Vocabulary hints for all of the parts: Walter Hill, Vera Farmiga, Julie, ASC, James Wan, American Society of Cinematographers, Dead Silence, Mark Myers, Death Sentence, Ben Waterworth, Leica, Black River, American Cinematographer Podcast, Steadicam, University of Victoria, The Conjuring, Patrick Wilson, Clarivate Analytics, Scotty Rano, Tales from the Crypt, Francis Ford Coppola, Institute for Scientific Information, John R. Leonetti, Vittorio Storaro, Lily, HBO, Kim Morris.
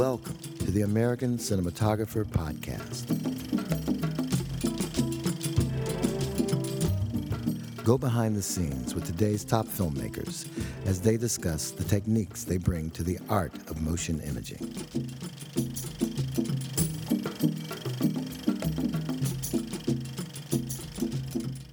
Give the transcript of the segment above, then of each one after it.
Welcome to the American Cinematographer Podcast. Go behind the scenes with today's top filmmakers as they discuss the techniques they bring to the art of motion imaging.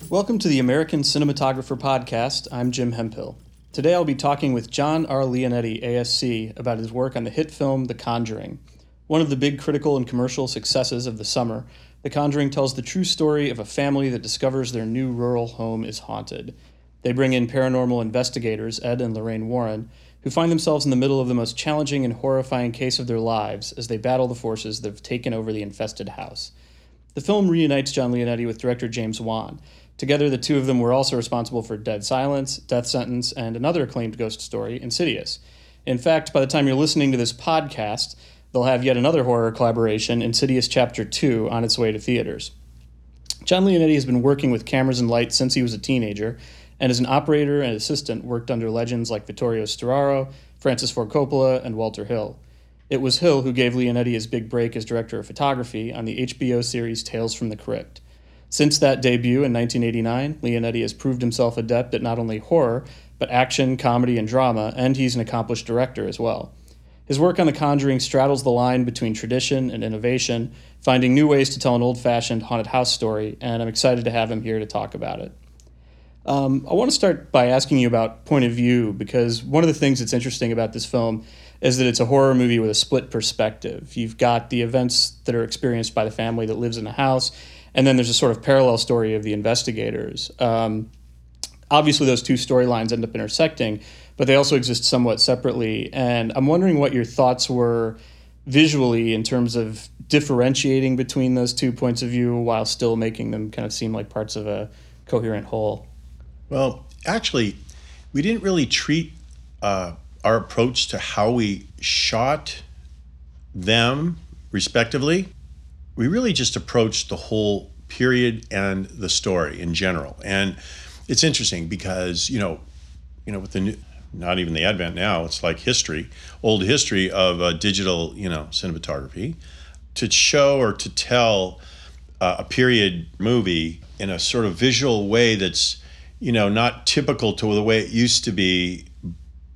Welcome to the American Cinematographer Podcast. I'm Jim Hemphill. Today I'll be talking with John R. Leonetti, ASC, about his work on the hit film The Conjuring. One of the big critical and commercial successes of the summer, The Conjuring tells the true story of a family that discovers their new rural home is haunted. They bring in paranormal investigators, Ed and Lorraine Warren, who find themselves in the middle of the most challenging and horrifying case of their lives as they battle the forces that have taken over the infested house. The film reunites John Leonetti with director James Wan. Together, the two of them were also responsible for Dead Silence, Death Sentence, and another acclaimed ghost story, Insidious. In fact, by the time you're listening to this podcast, they'll have yet another horror collaboration, Insidious Chapter 2, on its way to theaters. John Leonetti has been working with cameras and lights since he was a teenager, and as an operator and assistant worked under legends like Vittorio Storaro, Francis Ford Coppola, and Walter Hill. It was Hill who gave Leonetti his big break as director of photography on the HBO series Tales from the Crypt. Since that debut in 1989, Leonetti has proved himself adept at not only horror, but action, comedy, and drama, and he's an accomplished director as well. His work on The Conjuring straddles the line between tradition and innovation, finding new ways to tell an old-fashioned haunted house story, and I'm excited to have him here to talk about it. I want to start by asking you about point of view, because one of the things that's interesting about this film is that it's a horror movie with a split perspective. You've got the events that are experienced by the family that lives in the house, and then there's a sort of parallel story of the investigators. Obviously, those two storylines end up intersecting, but they also exist somewhat separately. And I'm wondering what your thoughts were visually in terms of differentiating between those two points of view while still making them kind of seem like parts of a coherent whole. Well, actually, we didn't really treat our approach to how we shot them respectively. We really just approached the whole period and the story in general. And it's interesting because, you know, with the new, not even the advent now, it's like history, old history of digital, cinematography, to show or to tell a period movie in a sort of visual way that's, not typical to the way it used to be,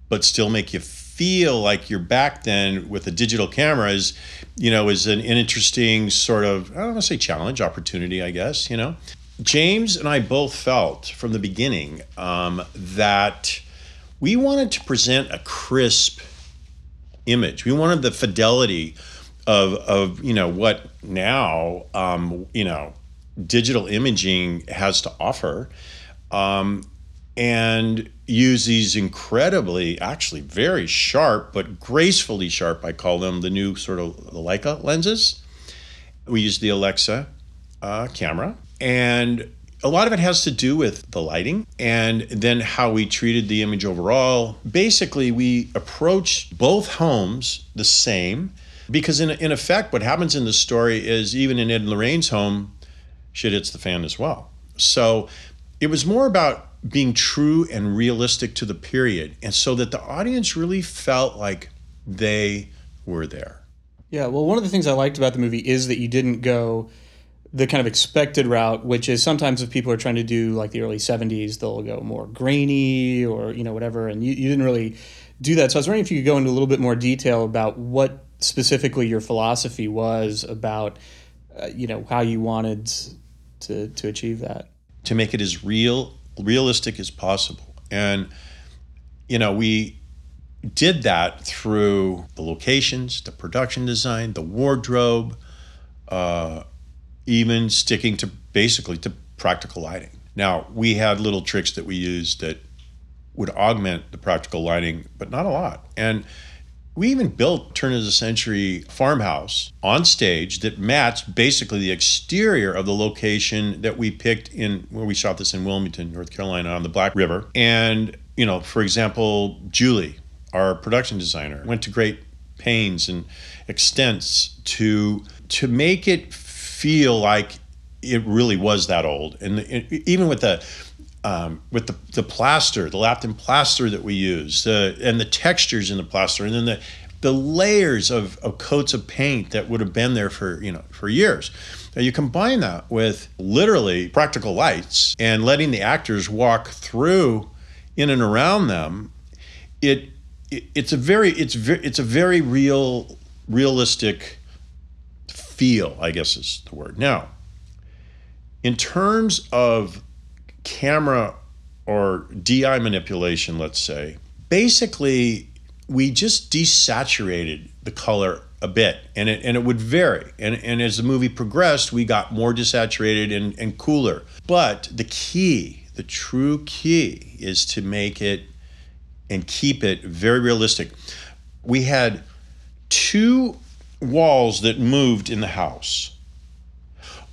but still make you feel like you're back then with the digital cameras, is an interesting sort of, I don't want to say challenge, opportunity, I guess, James and I both felt from the beginning that we wanted to present a crisp image. We wanted the fidelity of what now, digital imaging has to offer. And use these incredibly, actually very sharp, but gracefully sharp, I call them the new sort of the Leica lenses. We use the Alexa camera. And a lot of it has to do with the lighting and then how we treated the image overall. Basically, we approached both homes the same because in effect, what happens in the story is even in Ed and Lorraine's home, shit hits the fan as well. So it was more about being true and realistic to the period, and so that the audience really felt like they were there. Yeah, well, one of the things I liked about the movie is that you didn't go the kind of expected route, which is sometimes if people are trying to do like the early 70s, they'll go more grainy or, whatever, and you didn't really do that. So I was wondering if you could go into a little bit more detail about what specifically your philosophy was about, how you wanted to achieve that. To make it as realistic as possible. And, we did that through the locations, the production design, the wardrobe, even sticking to basically to practical lighting. Now, we had little tricks that we used that would augment the practical lighting, but not a lot. And we even built turn of the century farmhouse on stage that matched basically the exterior of the location that we picked in where we shot this in Wilmington, North Carolina on the Black River. And, for example, Julie, our production designer, went to great pains and extents to make it feel like it really was that old. And even with the plaster, the Lapton plaster that we used, and the textures in the plaster, and then the the layers of coats of paint that would have been there for, you know, for years. Now you combine that with literally practical lights and letting the actors walk through in and around them. It's a very realistic feel, I guess is the word. Now, in terms of camera or DI manipulation, let's say, basically we just desaturated the color a bit, and it would vary. And as the movie progressed, we got more desaturated and cooler. But the key, the true key, is to make it and keep it very realistic. We had two walls that moved in the house.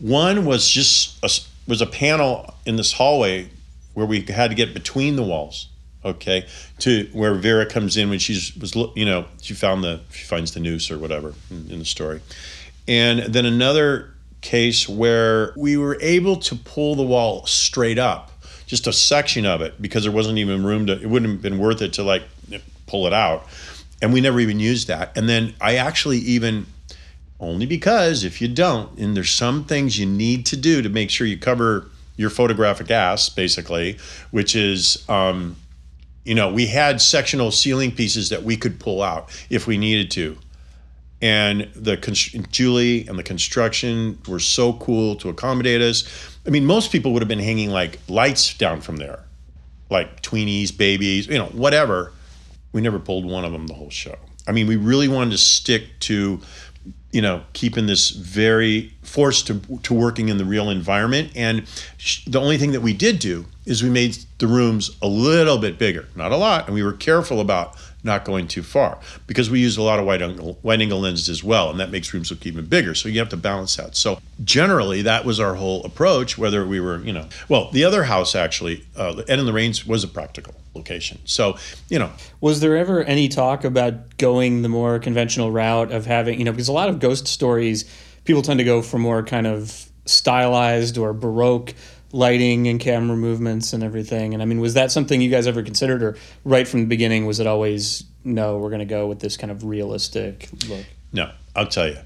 One was just was a panel in this hallway where we had to get between the walls, okay, to where Vera comes in when she finds the noose or whatever in the story. And then another case where we were able to pull the wall straight up, just a section of it, because there wasn't even room to, it wouldn't have been worth it to like pull it out. And we never even used that. And then I actually even, only because if you don't, and there's some things you need to do to make sure you cover your photographic ass, basically, which is, we had sectional ceiling pieces that we could pull out if we needed to. And Julie and the construction were so cool to accommodate us. I mean, most people would have been hanging like lights down from there, like tweenies, babies, whatever. We never pulled one of them the whole show. I mean, we really wanted to stick to, keeping this very forced to working in the real environment. And the only thing that we did do is we made the rooms a little bit bigger, not a lot. And we were careful about not going too far because we used a lot of wide angle lenses as well. And that makes rooms look even bigger. So you have to balance that. So generally that was our whole approach, whether we were, well, the other house actually, Ed and Lorraine's, was a practical location. So, Was there ever any talk about going the more conventional route of having, because a lot of ghost stories, people tend to go for more kind of stylized or Baroque lighting and camera movements and everything. And I mean, was that something you guys ever considered, or right from the beginning, was it always, no, we're going to go with this kind of realistic look? No, I'll tell you.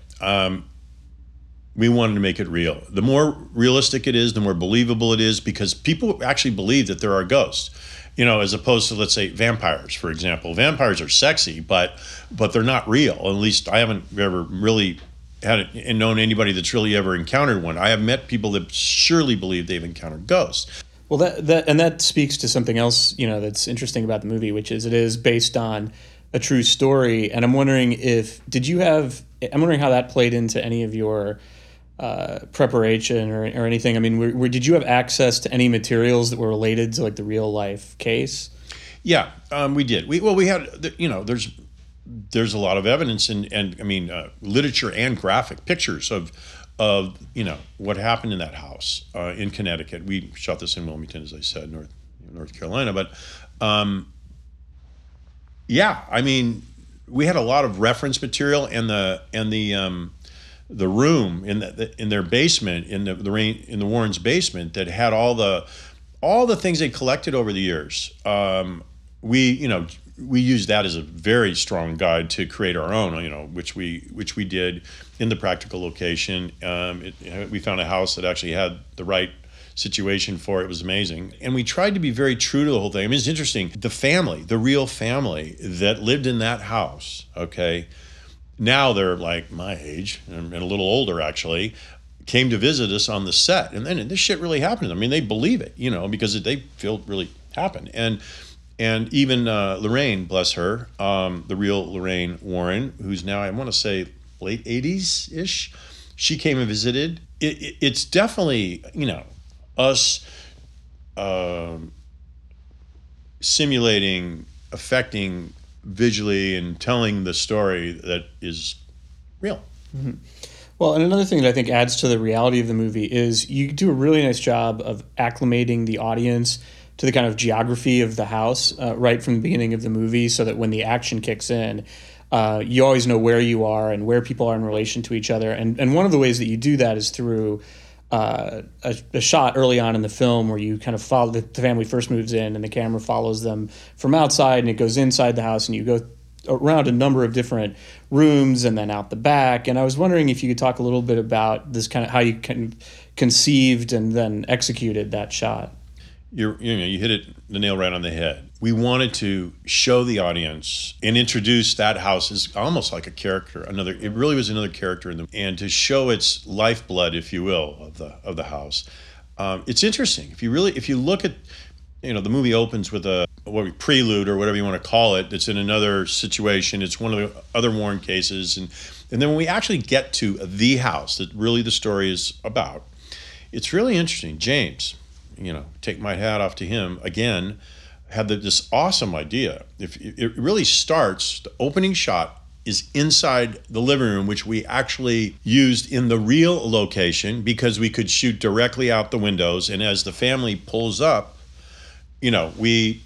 We wanted to make it real. The more realistic it is, the more believable it is, because people actually believe that there are ghosts. As opposed to, let's say, vampires, for example. Vampires are sexy, but they're not real. At least I haven't ever really known anybody that's really ever encountered one. I have met people that surely believe they've encountered ghosts. Well, that speaks to something else, that's interesting about the movie, which is it is based on a true story. And I'm wondering how that played into any of your preparation or anything. I mean, did you have access to any materials that were related to like the real life case? Yeah, we did. We had, there's a lot of evidence and literature and graphic pictures of what happened in that house in Connecticut. We shot this in Wilmington, as I said, North Carolina. But we had a lot of reference material, and the room in their basement, in the Warrens' basement, that had all the things they collected over the years. We used that as a very strong guide to create our own, which we did in the practical location. We found a house that actually had the right situation for it. It was amazing. And we tried to be very true to the whole thing. I mean, it's interesting. The family, the real family that lived in that house, okay, now they're like my age and a little older actually, came to visit us on the set. And then this shit really happened. I mean, they believe it, because they feel it really happened. And even Lorraine, bless her, the real Lorraine Warren, who's now, I want to say, late 80s-ish, she came and visited. It's definitely, us simulating, affecting visually and telling the story that is real. Mm-hmm. Well, and another thing that I think adds to the reality of the movie is you do a really nice job of acclimating the audience to the kind of geography of the house right from the beginning of the movie, so that when the action kicks in, you always know where you are and where people are in relation to each other. And one of the ways that you do that is through a shot early on in the film where you kind of follow the family first moves in and the camera follows them from outside and it goes inside the house and you go around a number of different rooms and then out the back. And I was wondering if you could talk a little bit about this kind of how you conceived and then executed that shot. You hit it the nail right on the head. We wanted to show the audience and introduce that house as almost like a character. It really was another character and to show its lifeblood, if you will, of the house. It's interesting if you look at, the movie opens with a prelude or whatever you want to call it. It's in another situation. It's one of the other Warren cases, and then when we actually get to the house that really the story is about, it's really interesting. James, take my hat off to him again, had this awesome idea. If it really starts, the opening shot is inside the living room, which we actually used in the real location because we could shoot directly out the windows. And as the family pulls up, we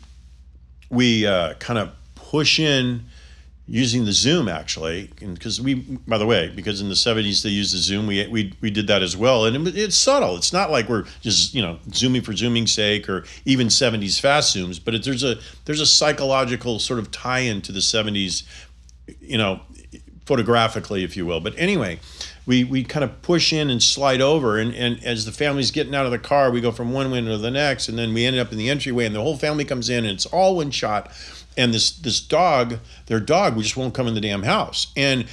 kind of push in using the zoom actually, because in the 70s they used the zoom, we did that as well, and it's subtle. It's not like we're just zooming for zooming's sake or even 70s fast zooms, but there's a psychological sort of tie-in to the 70s, photographically, if you will. But anyway, we kind of push in and slide over, and as the family's getting out of the car, we go from one window to the next, and then we end up in the entryway, and the whole family comes in, and it's all one shot. And this dog, their dog, we just won't come in the damn house. And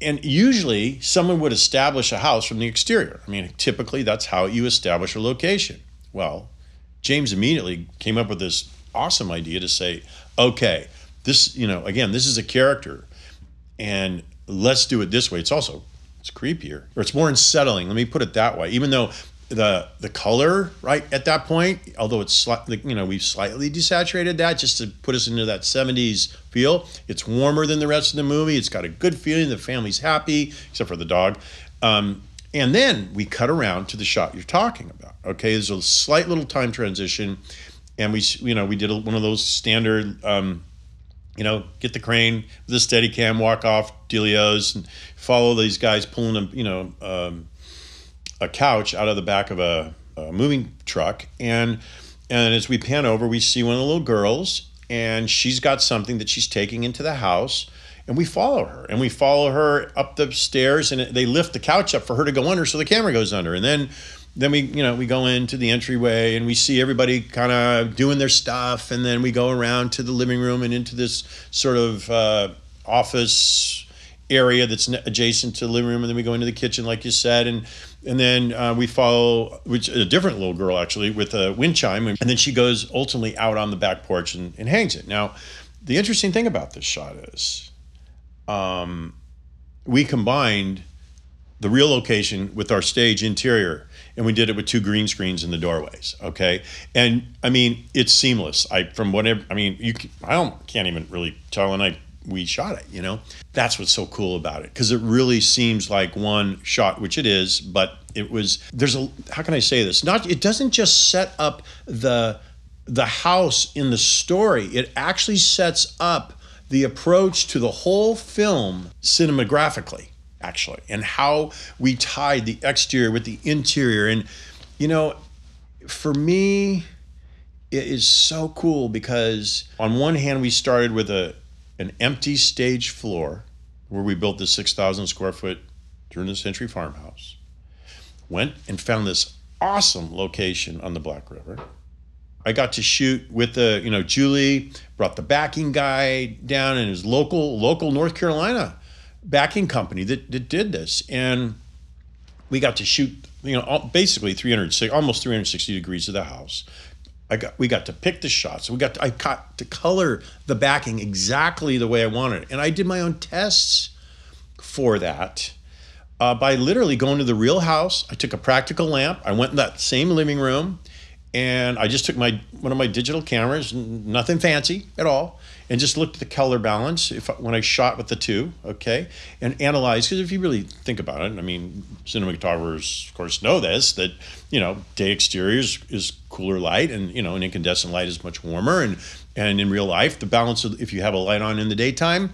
usually someone would establish a house from the exterior. Typically that's how you establish a location. Well, James immediately came up with this awesome idea to say, okay, this, again, this is a character, and let's do it this way. It's creepier, or it's more unsettling. Let me put it that way. Even though the color right at that point, although it's we've slightly desaturated that just to put us into that 70s feel, it's warmer than the rest of the movie. It's got a good feeling. The family's happy except for the dog, and then we cut around to the shot you're talking about. Okay, there's a slight little time transition, and we did one of those standard get the crane, the Steadicam, walk off dealios, and follow these guys pulling them a couch out of the back of a moving truck, and as we pan over, we see one of the little girls, and she's got something that she's taking into the house, and we follow her up the stairs, and they lift the couch up for her to go under, so the camera goes under, and then we go into the entryway, and we see everybody kind of doing their stuff, and then we go around to the living room and into this sort of office area that's adjacent to the living room, and then we go into the kitchen, like you said, and then we follow a different little girl actually with a wind chime, and then she goes ultimately out on the back porch and hangs it. Now, the interesting thing about this shot is, we combined the real location with our stage interior, and we did it with two green screens in the doorways. Okay, and it's seamless. I can't even really tell, and we shot it, That's what's so cool about it, because it really seems like one shot, which it is, but how can I say this? It doesn't just set up the house in the story, it actually sets up the approach to the whole film cinematographically, actually, and how we tied the exterior with the interior. And, for me, it is so cool because on one hand, we started with an empty stage floor where we built this 6,000 square foot turn of the century farmhouse, went and found this awesome location on the Black River. I got to shoot with Julie, brought the backing guy down, and his local North Carolina backing company that did this. And we got to shoot, basically almost 360 degrees of the house. We got to pick the shots. I got to color the backing exactly the way I wanted it. And I did my own tests for that by literally going to the real house. I took a practical lamp. I went in that same living room, and I just took one of my digital cameras, nothing fancy at all, and just looked at the color balance when I shot with the two, okay, and analyzed, because if you really think about it, cinematographers, of course, know this, that, day exteriors is cooler light, and, an incandescent light is much warmer, and in real life, the balance of, if you have a light on in the daytime,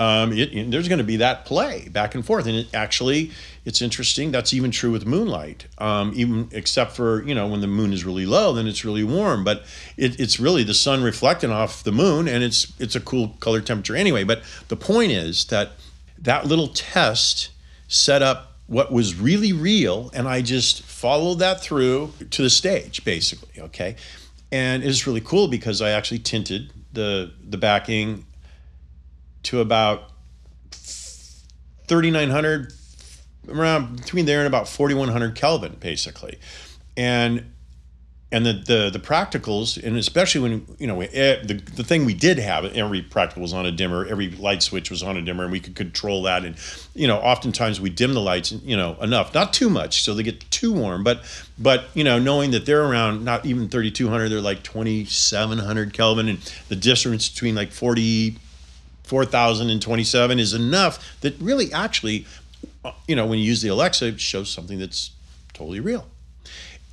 There's going to be that play back and forth. And it actually, it's interesting. That's even true with moonlight, even except for, you know, when the moon is really low, then it's really warm. But it's really the sun reflecting off the moon, and it's a cool color temperature anyway. But the point is that that little test set up what was really real, and I just followed that through to the stage, basically, okay? And it's really cool because I actually tinted the backing to about 3,900, around between there and about 4,100 Kelvin, basically. And the practicals, and especially when, you know, the thing we did have, every practical was on a dimmer, every light switch was on a dimmer, and we could control that. And, you know, oftentimes we dim the lights, you know, enough, not too much, so they get too warm. But you know, knowing that they're around not even 3,200, they're like 2,700 Kelvin, and the difference between like 4,000 and 27 is enough that really actually, you know, when you use the Alexa, it shows something that's totally real.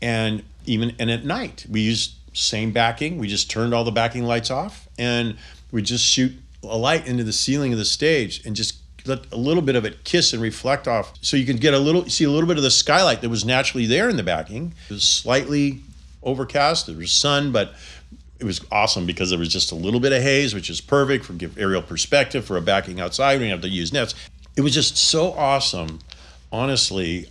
And at night, we used same backing. We just turned all the backing lights off, and we just shoot a light into the ceiling of the stage and just let a little bit of it kiss and reflect off. So you can get see a little bit of the skylight that was naturally there in the backing. It was slightly overcast, there was sun, but it was awesome because there was just a little bit of haze, which is perfect for give aerial perspective for a backing outside. We didn't have to use nets. It was just so awesome, honestly.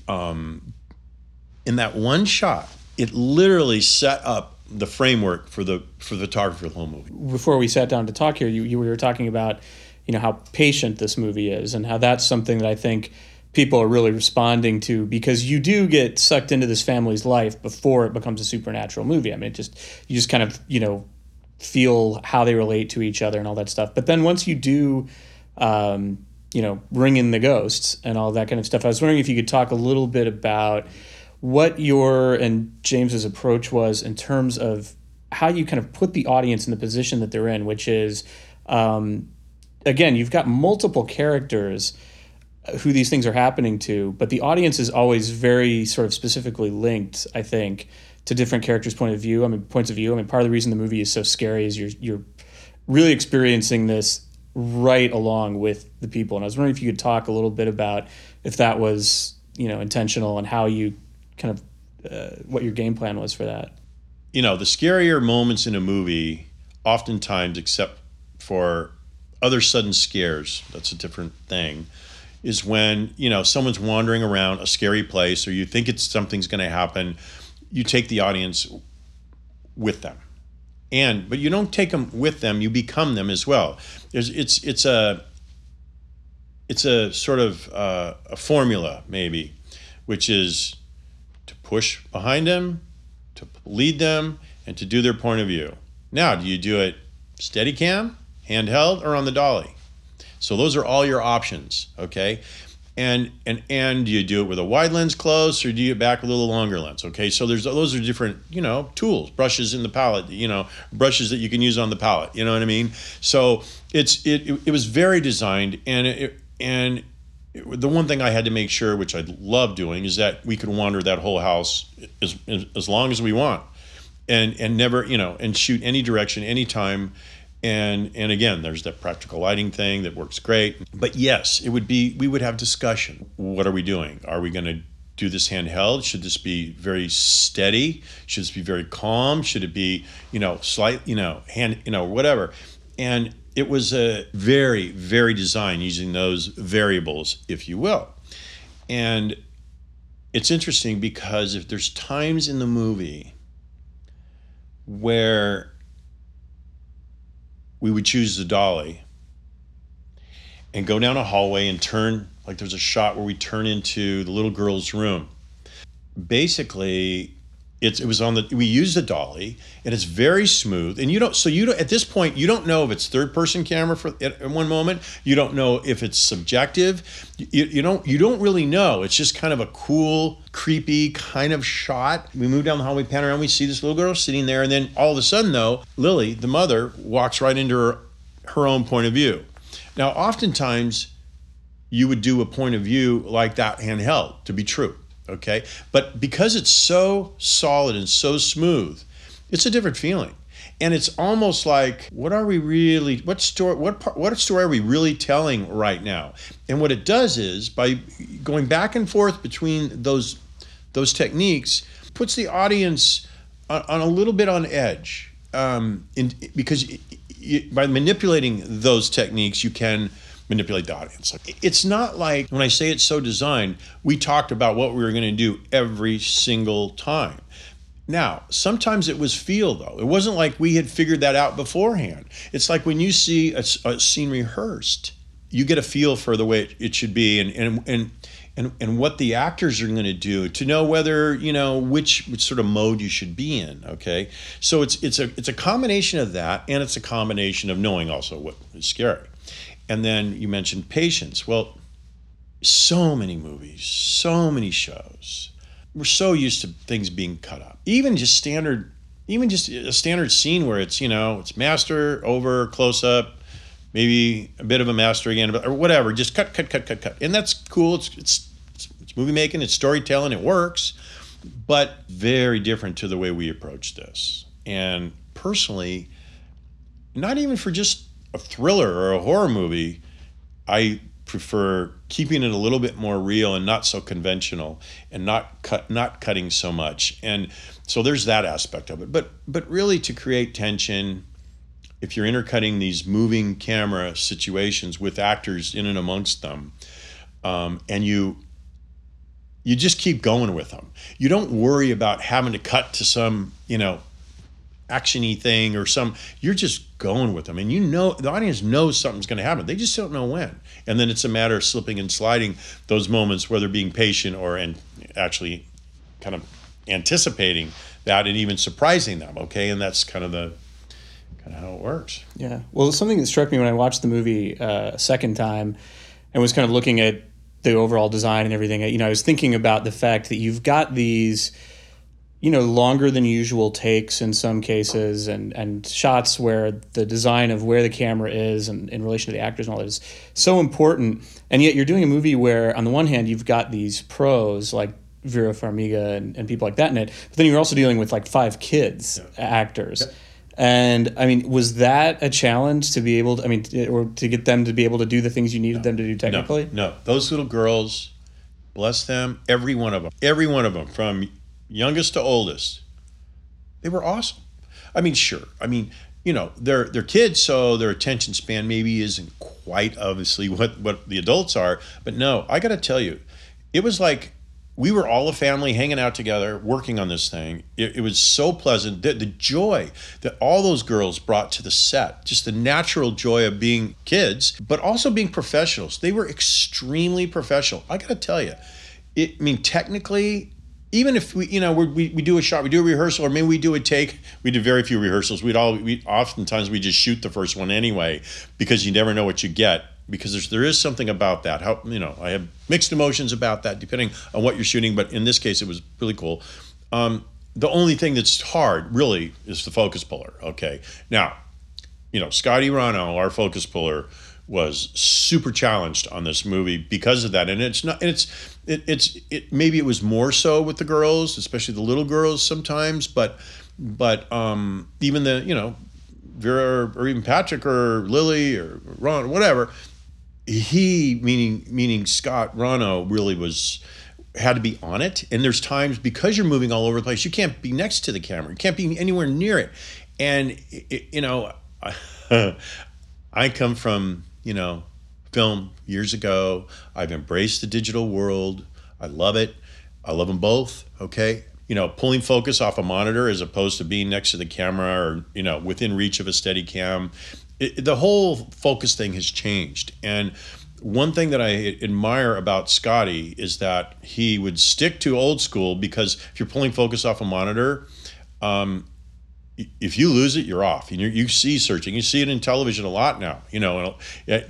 In that one shot, it literally set up the framework for the photography of the whole movie. Before we sat down to talk here, you were talking about, you know, how patient this movie is and how that's something that I think people are really responding to, because you do get sucked into this family's life before it becomes a supernatural movie. I mean, you just kind of, you know, feel how they relate to each other and all that stuff. But then once you do, you know, ring in the ghosts and all that kind of stuff, I was wondering if you could talk a little bit about what your and James's approach was in terms of how you kind of put the audience in the position that they're in, which is, again, you've got multiple characters who these things are happening to, but the audience is always very sort of specifically linked, I think, to different characters' points of view. I mean, part of the reason the movie is so scary is you're really experiencing this right along with the people. And I was wondering if you could talk a little bit about if that was, you know, intentional and how you kind of what your game plan was for that. You know, the scarier moments in a movie, oftentimes, except for other sudden scares, that's a different thing, is when, you know, someone's wandering around a scary place or you think something's going to happen. You take the audience with them, but you don't take them with them, you become them as well. It's a sort of a formula, maybe, which is to push behind them, to lead them, and to do their point of view. Now, do you do it Steadicam, handheld, or on the dolly? So those are all your options, okay? And do you do it with a wide lens close, or do you back a little longer lens? Okay, so those are different, you know, tools, brushes in the palette, you know, brushes that you can use on the palette, you know what I mean? So it was very designed, and the one thing I had to make sure, which I love doing, is that we could wander that whole house as long as we want, and never, you know, and shoot any direction, anytime. And again, there's that practical lighting thing that works great. But yes, we would have discussion. What are we doing? Are we going to do this handheld? Should this be very steady? Should this be very calm? Should it be, you know, slight, you know, hand, you know, whatever? And it was a very, very designed using those variables, if you will. And it's interesting because if there's times in the movie where we would choose the dolly and go down a hallway and turn, like there's a shot where we turn into the little girl's room. Basically, we use the dolly, and it's very smooth. And at this point, you don't know if it's third person camera at one moment. You don't know if it's subjective. You don't really know. It's just kind of a cool, creepy kind of shot. We move down the hallway, pan around, we see this little girl sitting there. And then all of a sudden though, Lily, the mother, walks right into her own point of view. Now, oftentimes you would do a point of view like that handheld to be true. Okay, but because it's so solid and so smooth, it's a different feeling. And it's almost like, what are we really, what story are we really telling right now? And what it does is, by going back and forth between those techniques, puts the audience on a little bit on edge, because by manipulating those techniques, you can manipulate the audience. It's not like, when I say it's so designed, we talked about what we were going to do every single time. Now, sometimes it was feel, though. It wasn't like we had figured that out beforehand. It's like when you see a scene rehearsed, you get a feel for the way it should be, and what the actors are going to do to know whether, you know, which sort of mode you should be in. Okay, so it's a combination of that, and it's a combination of knowing also what is scary. And then you mentioned patience. Well, so many movies, so many shows, we're so used to things being cut up. Even just a standard scene where it's, you know, it's master, over, close up, maybe a bit of a master again, or whatever, just cut. And that's cool, it's movie making, it's storytelling, it works, but very different to the way we approach this. And personally, not even for just a thriller or a horror movie, I prefer keeping it a little bit more real and not so conventional, and not cutting so much. And so there's that aspect of it. But really, to create tension, if you're intercutting these moving camera situations with actors in and amongst them, and you just keep going with them. You don't worry about having to cut to some, you know, action-y thing or some, you're just going with them, and you know the audience knows something's going to happen, they just don't know when. And then it's a matter of slipping and sliding those moments, whether being patient or and actually kind of anticipating that and even surprising them. Okay, and that's kind of how it works. Yeah. Well, something that struck me when I watched the movie a second time and was kind of looking at the overall design and everything, you know, I was thinking about the fact that you've got these, you know, longer than usual takes in some cases, and shots where the design of where the camera is and in relation to the actors and all that is so important. And yet you're doing a movie where, on the one hand, you've got these pros like Vera Farmiga and people like that in it, but then you're also dealing with like 5 kids, yeah, actors. Yep. And I mean, was that a challenge to be able to, I mean, or to get them to be able to do the things you needed them to do technically? No, those little girls, bless them, every one of them from youngest to oldest, they were awesome. I mean, sure, I mean, you know, they're kids, so their attention span maybe isn't quite obviously what the adults are. But no, I got to tell you, it was like we were all a family hanging out together, working on this thing. It was so pleasant. The joy that all those girls brought to the set, just the natural joy of being kids, but also being professionals. They were extremely professional. I got to tell you, I mean, technically, even if we, you know, we do a shot, we do a rehearsal, or maybe we do a take. We did very few rehearsals. Oftentimes we just shoot the first one anyway, because you never know what you get. Because there is something about that. How, you know, I have mixed emotions about that, depending on what you're shooting. But in this case, it was really cool. The only thing that's hard, really, is the focus puller. Okay, now, you know, Scotty Rano, our focus puller, was super challenged on this movie because of that. And it's not, maybe it was more so with the girls, especially the little girls sometimes, but even the, you know, Vera or even Patrick or Lily or Ron or whatever, he, meaning Scott Rano, really had to be on it. And there's times, because you're moving all over the place, you can't be next to the camera, you can't be anywhere near it. And, you know, I come from, you know, film years ago. I've embraced the digital world. I love it. I love them both, okay? You know, pulling focus off a monitor as opposed to being next to the camera or, you know, within reach of a Steadicam. The whole focus thing has changed. And one thing that I admire about Scotty is that he would stick to old school, because if you're pulling focus off a monitor, if you lose it, you're off. You see searching. You see it in television a lot now. You know,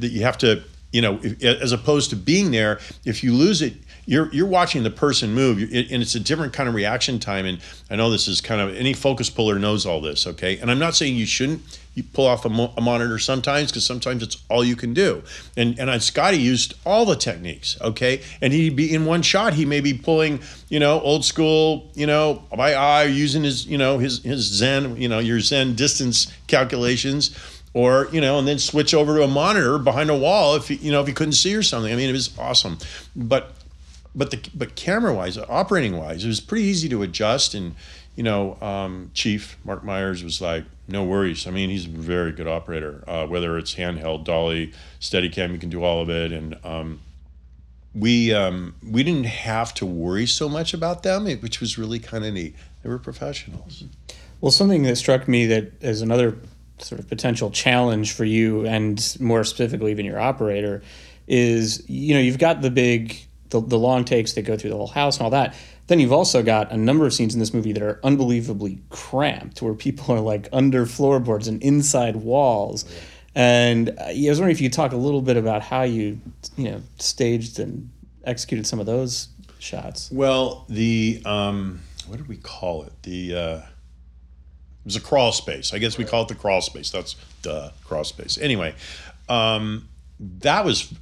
you have to, you know, as opposed to being there, if you lose it, you're watching the person move, and it's a different kind of reaction time. And I know this is kind of, any focus puller knows all this, okay? And I'm not saying you shouldn't pull off a monitor sometimes, because sometimes it's all you can do. And Scotty used all the techniques, okay? And he'd be in one shot, he may be pulling, you know, old school, you know, by eye, using his, you know, his Zen, you know, your Zen distance calculations. Or, you know, and then switch over to a monitor behind a wall if you know, if you couldn't see or something. I mean, it was awesome, but camera wise, operating wise, it was pretty easy to adjust. And you know, Chief Mark Myers was like, no worries. I mean, he's a very good operator. Whether it's handheld, dolly, Steadicam, you can do all of it. And we didn't have to worry so much about them, which was really kind of neat. They were professionals. Well, something that struck me that as another sort of potential challenge for you, and more specifically even your operator, is, you know, you've got the long takes that go through the whole house and all that. Then you've also got a number of scenes in this movie that are unbelievably cramped, where people are like under floorboards and inside walls. Yeah. And I was wondering if you could talk a little bit about how you staged and executed some of those shots. Well, the what did we call it? It was a crawl space. I guess we call it the crawl space. That's the crawl space. Anyway, that was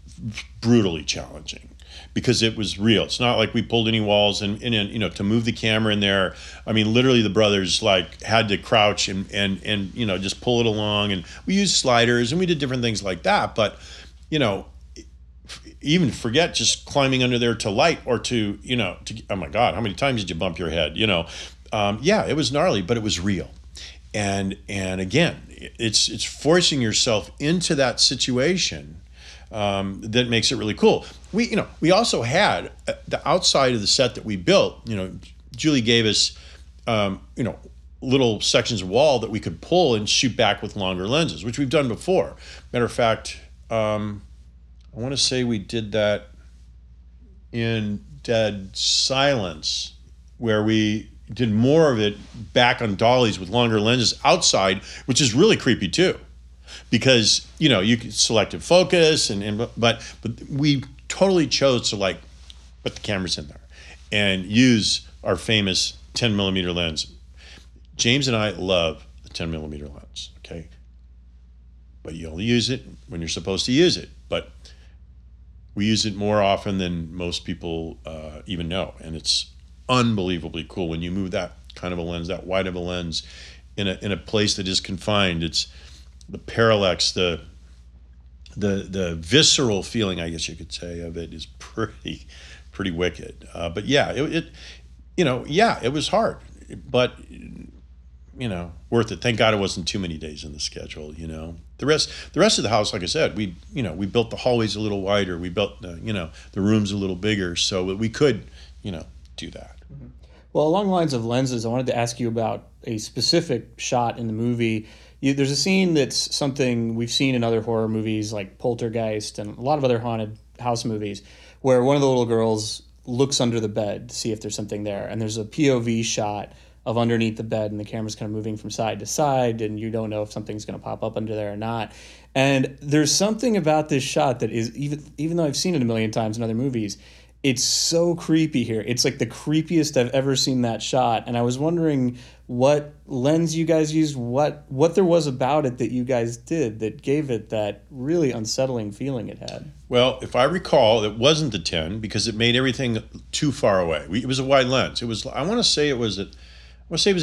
brutally challenging because it was real. It's not like we pulled any walls and you know, to move the camera in there. I mean, literally the brothers like had to crouch and you know, just pull it along. And we used sliders and we did different things like that. But, you know, even forget just climbing under there to light or to, you know, to, oh my God, how many times did you bump your head? You know, yeah, it was gnarly, but it was real. And again, it's forcing yourself into that situation that makes it really cool. We also had the outside of the set that we built. You know, Julie gave us little sections of wall that we could pull and shoot back with longer lenses, which we've done before. Matter of fact, I want to say we did that in Dead Silence, where we did more of it back on dollies with longer lenses outside, which is really creepy too, because you know, you can selective focus but we totally chose to like put the cameras in there and use our famous 10 millimeter lens. James and I love the 10 millimeter lens, okay? But you only use it when you're supposed to use it. But we use it more often than most people even know, and it's unbelievably cool when you move that kind of a lens, that wide of a lens, in a place that is confined. It's the parallax, the visceral feeling, I guess you could say, of it is pretty wicked. But yeah, it was hard, but you know, worth it. Thank God it wasn't too many days in the schedule. You know, the rest of the house, like I said, we built the hallways a little wider, we built the rooms a little bigger, so that we could do that. Mm-hmm. Well, along the lines of lenses, I wanted to ask you about a specific shot in the movie. There's a scene that's something we've seen in other horror movies like Poltergeist and a lot of other haunted house movies, where one of the little girls looks under the bed to see if there's something there. And there's a POV shot of underneath the bed, and the camera's kind of moving from side to side, and you don't know if something's going to pop up under there or not. And there's something about this shot that is, even though I've seen it a million times in other movies, it's so creepy here. It's like the creepiest I've ever seen that shot. And I was wondering what lens you guys used, what there was about it that you guys did that gave it that really unsettling feeling it had. Well, if I recall, it wasn't the 10 because it made everything too far away. It was a wide lens. It was, I want to say it was an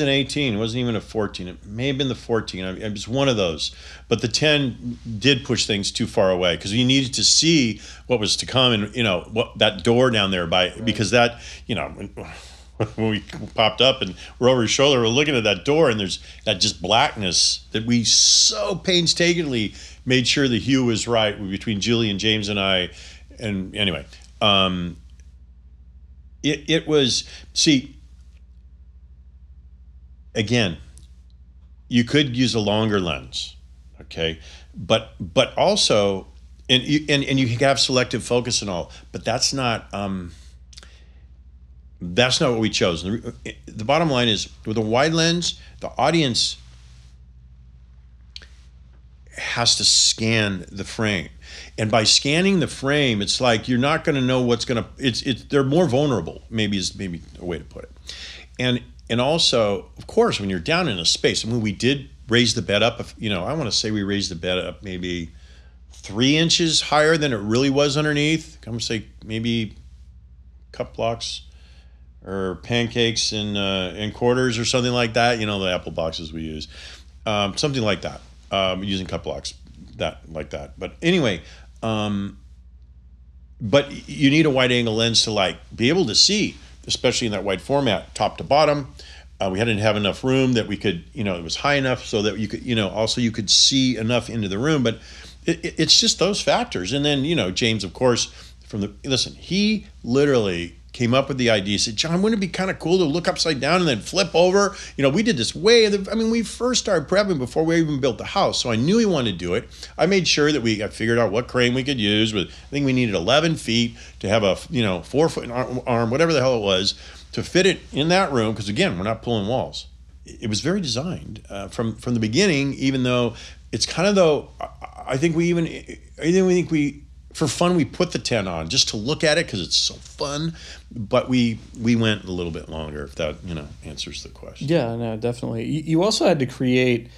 18. It wasn't even a 14. It may have been the 14. It was one of those. But the 10 did push things too far away because you needed to see what was to come, and you know what, that door down there by right. Because that, you know, when we popped up and we're over his shoulder, we're looking at that door, and there's that just blackness that we so painstakingly made sure the hue was right between Julie and James and I. And anyway, it was, see. Again, you could use a longer lens, okay? But also, and you can have selective focus and all, but that's not what we chose. The bottom line is, with a wide lens, the audience has to scan the frame. And by scanning the frame, it's like you're not going to know what's going to, they're more vulnerable, maybe a way to put it. And also, of course, when you're down in a space, and when we did raise the bed up, you know, I want to say we raised the bed up maybe 3 inches higher than it really was underneath. I'm going to say maybe cup blocks or pancakes and quarters or something like that. You know, the apple boxes we use, something like that, using cup blocks, like that. But anyway, but you need a wide angle lens to like be able to see, especially in that wide format, top to bottom. We didn't have enough room that we could, you know, it was high enough so that you could, you know, also you could see enough into the room, but it's just those factors. And then, you know, James, of course, listen, he literally came up with the idea, said, John, wouldn't it be kind of cool to look upside down and then flip over? You know, we did this we first started prepping before we even built the house. So I knew he wanted to do it. I made sure that I figured out what crane we could use. I think we needed 11 feet to have a, you know, 4-foot arm, whatever the hell it was, to fit it in that room. Because again, we're not pulling walls. It was very designed from the beginning, even though it's kind of though, I think we for fun, we put the tent on just to look at it because it's so fun. But we went a little bit longer, if that, you know, answers the question. Yeah, no, definitely. You also had to create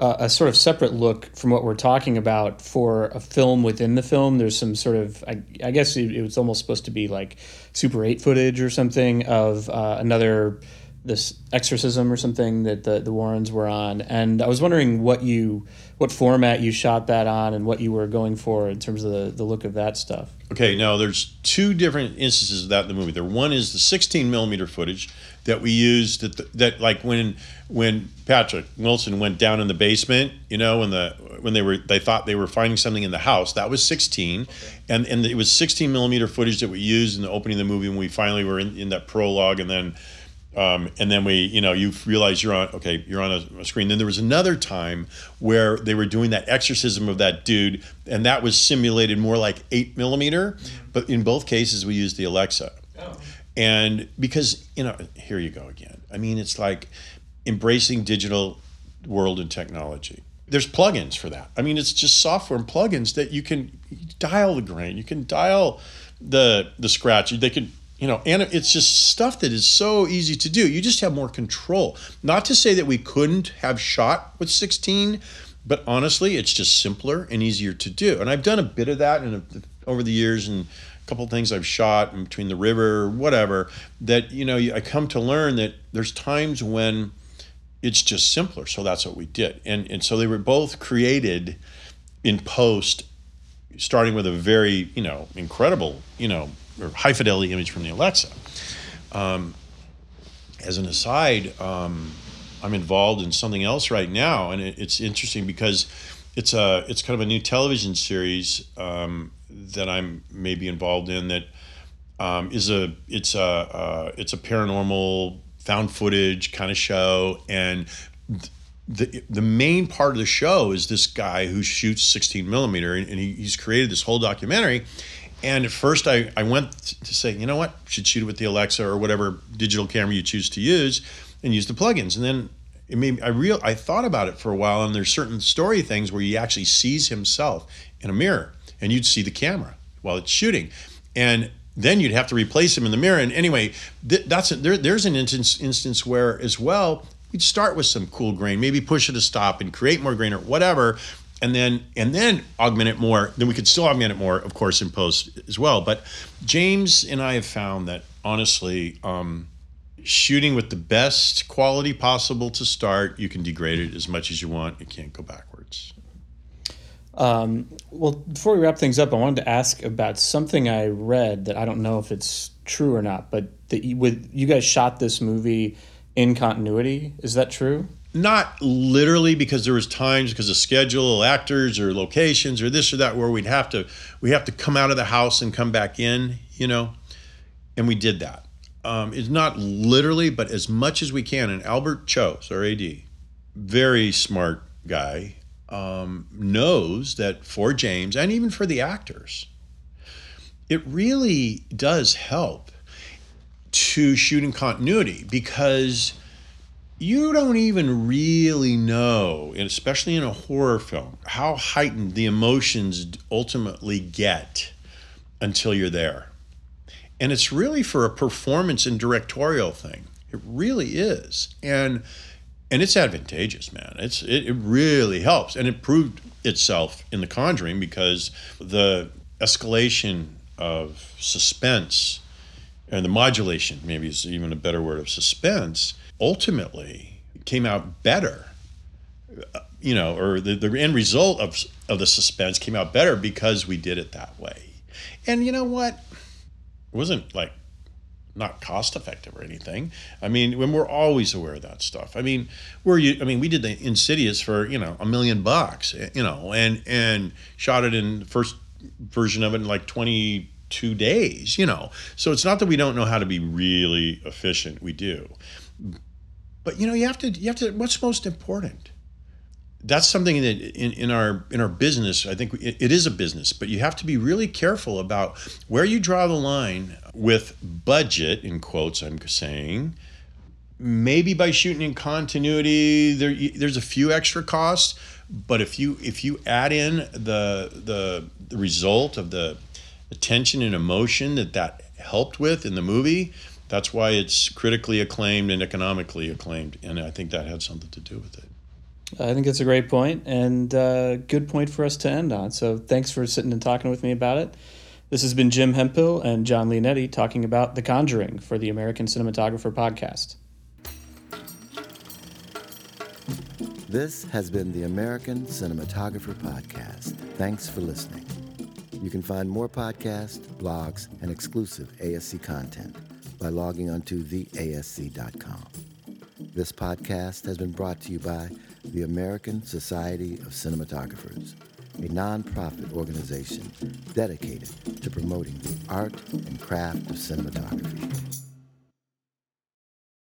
a sort of separate look from what we're talking about for a film within the film. There's some sort of, I guess it was almost supposed to be like Super 8 footage or something of this exorcism or something that the Warrens were on. And I was wondering what format you shot that on and what you were going for in terms of the look of that stuff. Okay, now there's two different instances of that in the movie. There one is the 16 millimeter footage that we used that like when Patrick Wilson went down in the basement, you know, when they thought they were finding something in the house, that was 16. Okay. And it was 16 millimeter footage that we used in the opening of the movie when we finally were in that prologue, and then we, you know, you realize you're on a screen. Then there was another time where they were doing that exorcism of that dude, and that was simulated more like 8 millimeter. Mm-hmm. But in both cases, we used the Alexa. Oh. And because, you know, here you go again. I mean, it's like embracing digital world and technology. There's plugins for that. I mean, it's just software and plugins that you can dial the grain, you can dial the scratch, they can. You know, and it's just stuff that is so easy to do. You just have more control. Not to say that we couldn't have shot with 16, but honestly, it's just simpler and easier to do. And I've done a bit of that over the years, and a couple of things I've shot in between the river or whatever, that, you know, I come to learn that there's times when it's just simpler. So that's what we did. And so they were both created in post, starting with a very, you know, incredible, you know, or high fidelity image from the Alexa. As an aside, I'm involved in something else right now, and it's interesting because it's kind of a new television series that I'm maybe involved in. That it's a paranormal found footage kind of show, and the main part of the show is this guy who shoots 16 millimeter, and he's created this whole documentary. And at first I went to say, you know what, you should shoot it with the Alexa or whatever digital camera you choose to use and use the plugins. And then it made I thought about it for a while, and there's certain story things where he actually sees himself in a mirror and you'd see the camera while it's shooting. And then you'd have to replace him in the mirror. And anyway, there's an instance where as well, we'd start with some cool grain, maybe push it a stop and create more grain or whatever. And then augment it more. Then we could still augment it more, of course, in post as well. But James and I have found that, honestly, shooting with the best quality possible to start, you can degrade it as much as you want. It can't go backwards. Well, before we wrap things up, I wanted to ask about something I read that I don't know if it's true or not, but you guys shot this movie in continuity. Is that true? Not literally, because there was times because of schedule, actors or locations or this or that where we have to come out of the house and come back in, you know, and we did that. It's not literally, but as much as we can. And Albert Cho, our AD, very smart guy, knows that for James and even for the actors, it really does help to shoot in continuity because you don't even really know, and especially in a horror film, how heightened the emotions ultimately get until you're there. And it's really for a performance and directorial thing. It really is. And it's advantageous, man. It really helps. And it proved itself in The Conjuring because the escalation of suspense, and the modulation, maybe is even a better word, of suspense, ultimately came out better, you know, or the end result of the suspense came out better because we did it that way. And you know what? It wasn't like not cost effective or anything. I mean, when we're always aware of that stuff. I mean, we did the Insidious for, you know, $1 million, you know, and shot it in the first version of it in like 22 days, you know. So it's not that we don't know how to be really efficient. We do. But you know, you have to what's most important. That's something that in our business, I think it is a business, but you have to be really careful about where you draw the line with budget, in quotes I'm saying. Maybe by shooting in continuity, there's a few extra costs, but if you add in the result of the attention and emotion that helped with in the movie, that's why it's critically acclaimed and economically acclaimed. And I think that had something to do with it. I think that's a great point and a good point for us to end on. So thanks for sitting and talking with me about it. This has been Jim Hemphill and John Leonetti talking about The Conjuring for the American Cinematographer Podcast. This has been the American Cinematographer Podcast. Thanks for listening. You can find more podcasts, blogs, and exclusive ASC content by logging onto theasc.com. This podcast has been brought to you by the American Society of Cinematographers, a nonprofit organization dedicated to promoting the art and craft of cinematography.